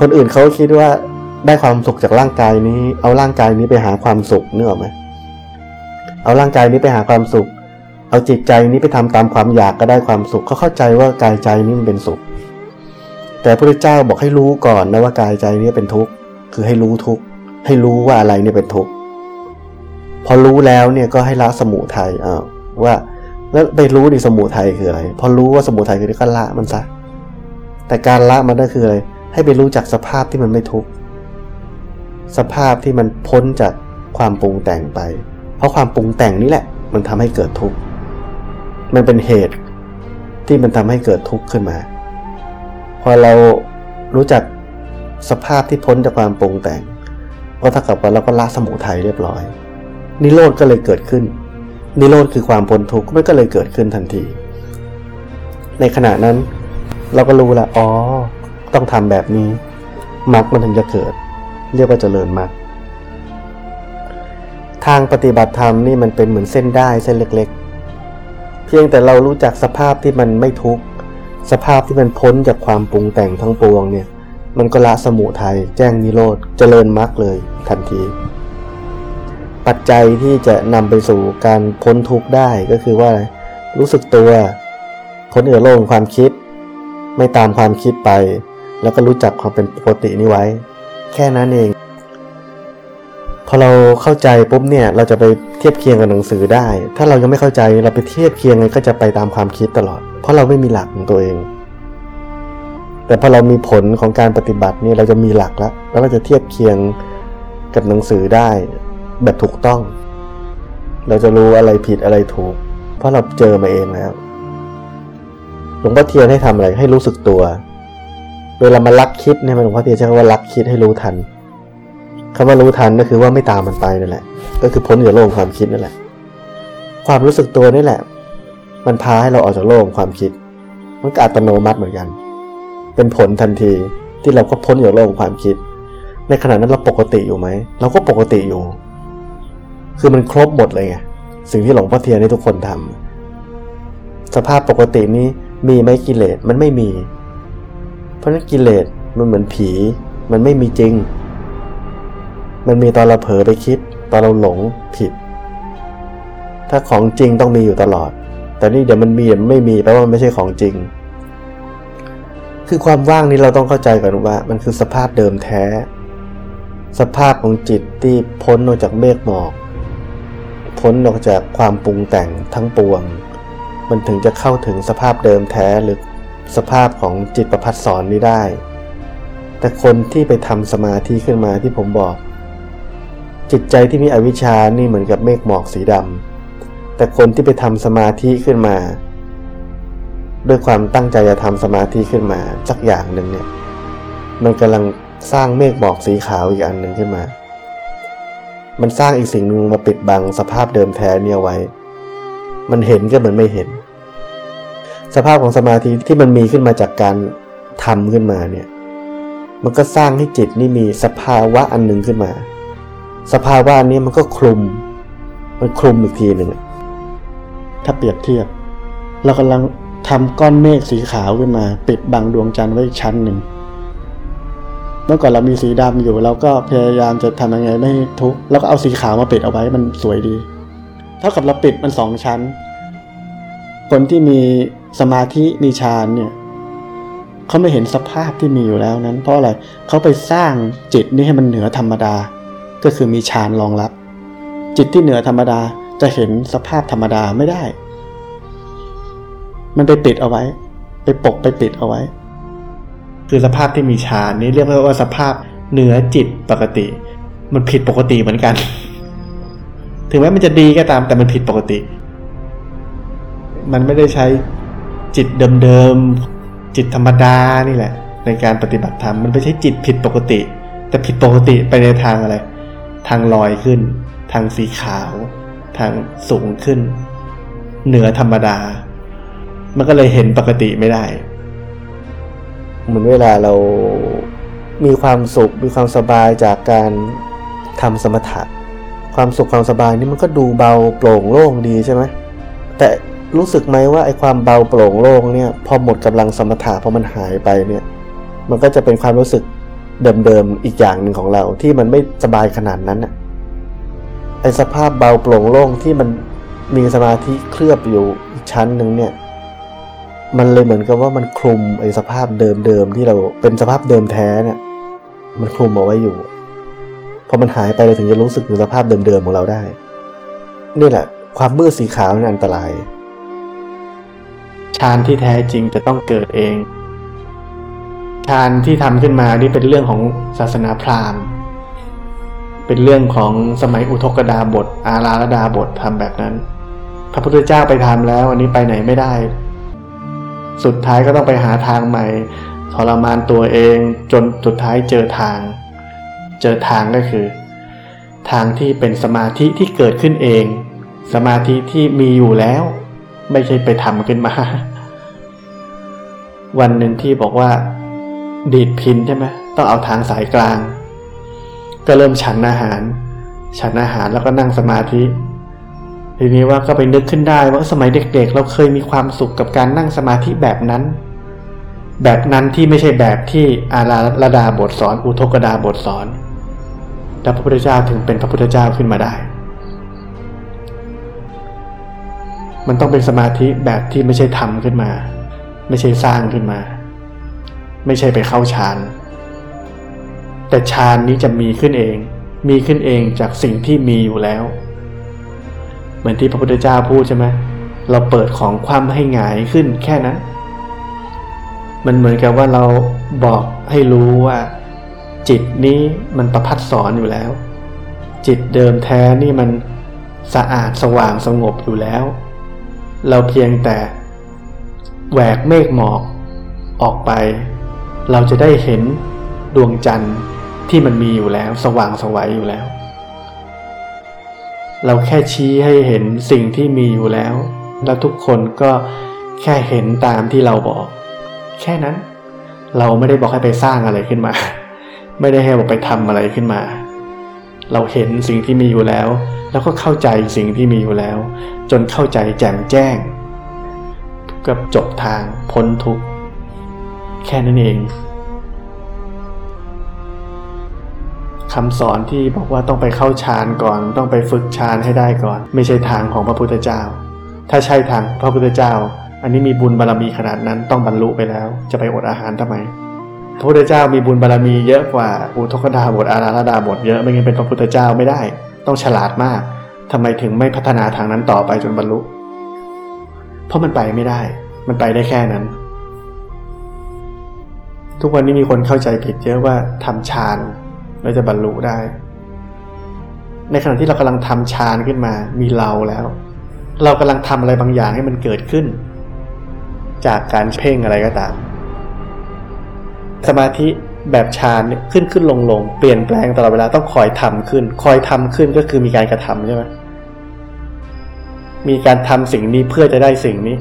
คนอื่นเขาคิดว่าได้ความสุขจากร่างกายนี้เอาร่างกายนี้ไปหาความสุขนึกออกไหมเอาร่างกายนี้ไปหาความสุขเอาจิตใจนี้ไปทำตามความอยากก็ได้ความสุขเขาเข้าใจว่ากายใจนี้มันเป็นสุขแต่พระพุทธเจ้าบอกให้รู้ก่อนนะว่ากายใจนี้เป็นทุกข์คือให้รู้ทุกข์ให้รู้ว่าอะไรเนี่ยเป็นทุกข์พอรู้แล้วเนี่ยก็ให้ละสมุทัยว่าแล้วไปรู้ดิสมุทัยคืออะไรพอรู้ว่าสมุทัยคือก็ละมันซะแต่การละมันก็คืออะไรให้ไปรู้จักสภาพที่มันไม่ทุกข์สภาพที่มันพ้นจากความปรุงแต่งไปเพราะความปรุงแต่งนี่แหละมันทำให้เกิดทุกข์มันเป็นเหตุที่มันทำให้เกิดทุกข์ขึ้นมาพอเรารู้จักสภาพที่พ้นจากความปรุงแต่งก็เท่ากับว่าเราก็ละสมุทัยเรียบร้อยนิโรธก็เลยเกิดขึ้นนิโรธคือความพ้นทุกข์มันก็เลยเกิดขึ้นทันทีในขณะนั้นเราก็รู้ละอ๋อต้องทำแบบนี้มรรคมันถึงจะเกิดเรียกว่าเจริญมรรคทางปฏิบัติธรรมนี่มันเป็นเหมือนเส้นด้ายเส้นเล็กๆเพียงแต่เรารู้จักสภาพที่มันไม่ทุกข์สภาพที่มันพ้นจากความปรุงแต่งทั้งปวงเนี่ยมันก็ละสมุทัยแจ้งนิโรธเจริญมรรคเลยทันทีปัจจัยที่จะนำไปสู่การพ้นทุกข์ได้ก็คือว่ารู้สึกตัวพ้นเหนือโลกของความคิดไม่ตามความคิดไปแล้วก็รู้จักความเป็นปกตินี้ไว้แค่นั้นเองพอเราเข้าใจปุ๊บเนี่ยเราจะไปเทียบเคียงกับหนังสือได้ถ้าเรายังไม่เข้าใจเราไปเทียบเคียงกันก็จะไปตามความคิดตลอดเพราะเราไม่มีหลักของตัวเองแต่พอเรามีผลของการปฏิบัติเนี่ยเราจะมีหลักแล้วเราจะเทียบเคียงกับหนังสือได้แบบถูกต้องเราจะรู้อะไรผิดอะไรถูกเพราะเราเจอมาเองแล้วหลวงพ่อเทียนให้ทำอะไรให้รู้สึกตัวเวลามาลักคิดเนี่ยหลวงพ่อเทียนใช้คำว่าลักคิดให้รู้ทันคำว่ารู้ทันก็คือว่าไม่ตามมันไปนั่นแหละก็คือพ้นจากโลกความคิดนั่นแหละความรู้สึกตัวนี่แหละมันพาให้เราออกจากโลกความคิดมันก็อัตโนมัติเหมือนกันเป็นผลทันทีที่เราก็พ้นจากโลกความคิดในขณะนั้นเราปกติอยู่ไหมเราก็ปกติอยู่คือมันครบหมดเลยไงสิ่งที่หลวงพ่อเทียนให้ทุกคนทำสภาพปกตินี้มีไหมกิเลสมันไม่มีเพราะนั้นกิเลสมันเหมือนผีมันไม่มีจริงมันมีตอนเราเผลอไปคิดตอนเราหลงผิดถ้าของจริงต้องมีอยู่ตลอดแต่นี่เดี๋ยวมันมีเดี๋ยวไม่มีแปลว่ามันไม่ใช่ของจริงคือความว่างนี้เราต้องเข้าใจก่อนว่ามันคือสภาพเดิมแท้สภาพของจิตที่พ้นออกจากเมฆหมอกพ้นออกจากความปรุงแต่งทั้งปวงมันถึงจะเข้าถึงสภาพเดิมแท้หรือสภาพของจิตประภัสสรนี้ได้แต่คนที่ไปทำสมาธิขึ้นมาที่ผมบอกจิตใจที่มีอวิชชานี่เหมือนกับเมฆหมอกสีดำแต่คนที่ไปทำสมาธิขึ้นมาด้วยความตั้งใจจะทำสมาธิขึ้นมาสักอย่างหนึ่งเนี่ยมันกำลังสร้างเมฆหมอกสีขาวอีกอันหนึ่งขึ้นมามันสร้างอีกสิ่งนึงมาปิดบังสภาพเดิมแท้เนี่ยไว้มันเห็นก็เหมือนไม่เห็นสภาพของสมาธิที่มันมีขึ้นมาจากการทำขึ้นมาเนี่ยมันก็สร้างให้จิตนี่มีสภาวะอันนึงขึ้นมาสภาวะอันนี้มันก็คลุมอีกทีหนึ่งถ้าเปรียบเทียบเรากำลังทำก้อนเมฆสีขาวขึ้นมาปิดบังดวงจันทร์ไว้ชั้นหนึ่งเมื่อก่อนเรามีสีดำอยู่เราก็พยายามจะทำยังไงไม่ให้ทุกข์แล้วก็เอาสีขาวมาปิดเอาไว้มันสวยดีเท่ากับเราปิดมัน2ชั้นคนที่มีสมาธิมีฌานเนี่ยเขาไม่เห็นสภาพที่มีอยู่แล้วนั้นเพราะอะไรเขาไปสร้างจิตนี่ให้มันเหนือธรรมดาก็คือมีฌานรองรับจิตที่เหนือธรรมดาจะเห็นสภาพธรรมดาไม่ได้มันไปปิดเอาไว้ไปปกไปปิดเอาไว้คือสภาพที่มีฌานนี่เรียกว่าสภาพเหนือจิตปกติมันผิดปกติเหมือนกันถึงแม้มันจะดีก็ตามแต่มันผิดปกติมันไม่ได้ใช้จิตเดิมๆจิตธรรมดานี่แหละในการปฏิบัติธรรมมันไม่ใช่จิตผิดปกติแต่ผิดปกติไปในทางอะไรทางลอยขึ้นทางสีขาวทางสูงขึ้นเหนือธรรมดามันก็เลยเห็นปกติไม่ได้เหมือนเวลาเรามีความสุขมีความสบายจากการทำสมถะความสุขความสบายนี่มันก็ดูเบาโปร่งโล่งดีใช่ไหมแต่รู้สึกไหมว่าไอ้ความเบาโปร่งโล่งเนี่ยพอหมดกำลังสมถะพอมันหายไปเนี่ยมันก็จะเป็นความรู้สึก เดิมๆอีกอย่างหนึ่งของเราที่มันไม่สบายขนาดนั้นน่ะไอ้สภาพเบาโปร่งโล่งที่มันมีสมาธิเคลือบอยู่อีกชั้นนึงเนี่ยมันเลยเหมือนกับว่ามันคลุมไอ้สภาพเดิมๆที่เราเป็นสภาพเดิมแท้เนี่ยมันคลุมเอาไว้อยู่พอมันหายไปเราถึงจะรู้สึกถึงสภาพเดิมๆของเราได้นี่แหละความมืดสีขาวนั้นอันตรายฌานที่แท้จริงจะต้องเกิดเองฌานที่ทำขึ้นมานี่เป็นเรื่องของศาสนาพราหมณ์เป็นเรื่องของสมัยอุทกดาบทอาราลดาบททำแบบนั้นพระพุทธเจ้าไปทำแล้วอันนี้ไปไหนไม่ได้สุดท้ายก็ต้องไปหาทางใหม่ทรมานตัวเองจนสุดท้ายเจอทางก็คือทางที่เป็นสมาธิที่เกิดขึ้นเองสมาธิที่มีอยู่แล้วไม่ใช่ไปทำขึ้นมาวันหนึ่งที่บอกว่าดีดพินใช่ไหมต้องเอาทางสายกลางก็เริ่มฉันอาหารแล้วก็นั่งสมาธิทีนี้ว่าก็ไปนึกขึ้นได้ว่าสมัยเด็กๆเราเคยมีความสุขกับการนั่งสมาธิแบบนั้นที่ไม่ใช่แบบที่อาราลดาบทสอนอุทกดาบทสอนแล้วพระพุทธเจ้าถึงเป็นพระพุทธเจ้าขึ้นมาได้มันต้องเป็นสมาธิแบบที่ไม่ใช่ทำขึ้นมาไม่ใช่สร้างขึ้นมาไม่ใช่ไปเข้าฌานแต่ฌานนี้จะมีขึ้นเองจากสิ่งที่มีอยู่แล้วเหมือนที่พระพุทธเจ้าพูดใช่ไหมเราเปิดของความให้หงายขึ้นแค่นั้นมันเหมือนกับว่าเราบอกให้รู้ว่าจิตนี้มันประพัดสอนอยู่แล้วจิตเดิมแท้นี่มันสะอาดสว่างสงบอยู่แล้วเราเพียงแต่แหวกเมฆหมอกออกไปเราจะได้เห็นดวงจันทร์ที่มันมีอยู่แล้วสว่างสวัยอยู่แล้วเราแค่ชี้ให้เห็นสิ่งที่มีอยู่แล้วและทุกคนก็แค่เห็นตามที่เราบอกแค่นั้นเราไม่ได้บอกให้ไปสร้างอะไรขึ้นมาไม่ได้ให้บอกไปทำอะไรขึ้นมาเราเห็นสิ่งที่มีอยู่แล้วแล้วก็เข้าใจสิ่งที่มีอยู่แล้วจนเข้าใจแจ่มแจ้งก็จบทางพ้นทุกข์แค่นั้นเองคำสอนที่บอกว่าต้องไปเข้าฌานก่อนต้องไปฝึกฌานให้ได้ก่อนไม่ใช่ทางของพระพุทธเจ้าถ้าใช่ทางพระพุทธเจ้าอันนี้มีบุญบารมีขนาดนั้นต้องบรรลุไปแล้วจะไปอดอาหารทำไมพระพุทธเจ้ามีบุญบารมีเยอะกว่าอุทกดาบทอาราลดาบทเยอะไม่งั้นเป็นพระพุทธเจ้าไม่ได้ต้องฉลาดมากทำไมถึงไม่พัฒนาทางนั้นต่อไปจนบรรลุเพราะมันไปไม่ได้มันไปได้แค่นั้นทุกวันนี้มีคนเข้าใจผิดเยอะว่าทำฌานเราจะบรรลุได้ในขณะที่เรากำลังทำฌานขึ้นมามีเราแล้วเรากำลังทำอะไรบางอย่างให้มันเกิดขึ้นจากการเพ่งอะไรก็ตามสมาธิแบบฌานเนี่ยขึ้นลงๆเปลี่ยนแปลงตลอดเวลาต้องคอยทำขึ้นก็คือมีการกระทำใช่ไหมมีการทำสิ่งนี้เพื่อจะได้สิ่งนี้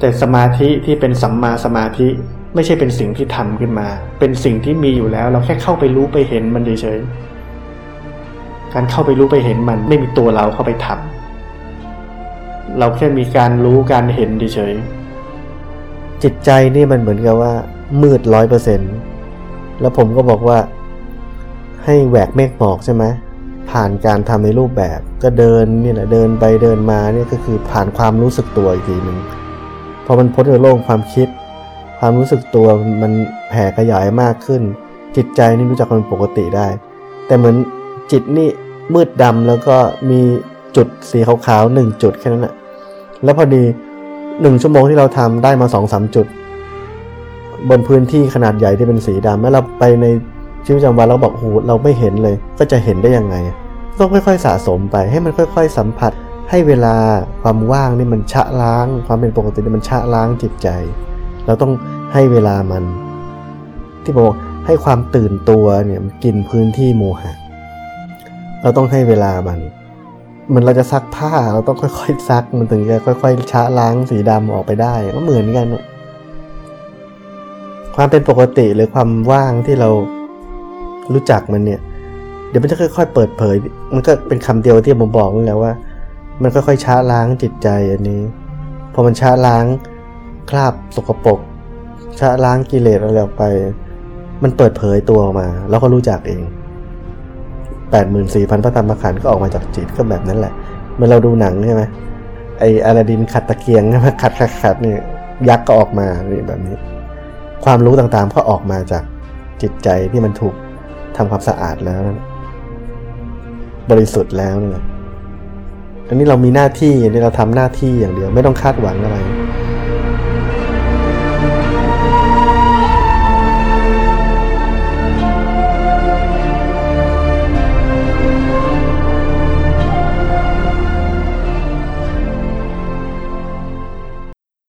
แต่สมาธิที่เป็นสัมมาสมาธิไม่ใช่เป็นสิ่งที่ทำขึ้นมาเป็นสิ่งที่มีอยู่แล้วเราแค่เข้าไปรู้ไปเห็นมันเฉยๆการเข้าไปรู้ไปเห็นมันไม่มีตัวเราเข้าไปทำเราแค่มีการรู้การเห็นเฉยๆจิตใจนี่มันเหมือนกับว่ามืด 100% แล้วผมก็บอกว่าให้แหวกเมฆหมอกใช่ไหมผ่านการทำในรูปแบบก็เดินนี่แหละเดินไปเดินมาเนี่ยก็คือผ่านความรู้สึกตัวอีกทีนึงพอมันพ้นจากโลกความคิดความรู้สึกตัวมันแผ่ขยายมากขึ้นจิตใจนี่รู้จักเป็นปกติได้แต่เหมือนจิตนี่มืดดำแล้วก็มีจุดสีขาวๆ1จุดแค่นั้นน่ะแล้วพอดี1ชั่วโมงที่เราทำได้มา 2-3 จุดบนพื้นที่ขนาดใหญ่ที่เป็นสีดำแล้วเราไปในชีวิตประจำวันเราบอกโหเราไม่เห็นเลยก็จะเห็นได้ยังไงต้องค่อยๆสะสมไปให้มันค่อยๆสัมผัสให้เวลาความว่างนี่มันชะล้างความเป็นปกตินี่มันชะล้างจิตใจเราต้องให้เวลามันที่บอกให้ความตื่นตัวเนี่ยมันกินพื้นที่โมหะเราต้องให้เวลามันเหมือนเราจะซักผ้าเราต้องค่อยๆซักมันถึงจะค่อยๆชะล้างสีดำออกไปได้ก็เหมือนกันความเป็นปกติหรือความว่างที่เรารู้จักมันเนี่ยเดี๋ยวมันจะค่อยๆเปิดเผยมันก็เป็นคำเดียวที่ผมบอกนั่นแหละว่ามันค่อยๆชะล้างจิตใจอันนี้พอมันชะล้างคราบสกปรกชะล้างกิเลสอะไรออกไป มันเปิดเผยตัวออกมาแล้วก็รู้จักเอง 84,000 พระธรรมขันธ์ก็ออกมาจากจิตก็แบบนั้นแหละเมื่อเราดูหนังใช่ไหมไออาลาดินขัดตะเกียงใช่ไหมขัดนี่ยักษ์ก็ออกมาแบบนี้ความรู้ต่างๆก็ออกมาจากจิตใจที่มันถูกทำความสะอาดแล้วบริสุทธิ์แล้วนี่อันนี้เรามีหน้าที่เราทำหน้าที่อย่างเดียวไม่ต้องคาดหวังอะไร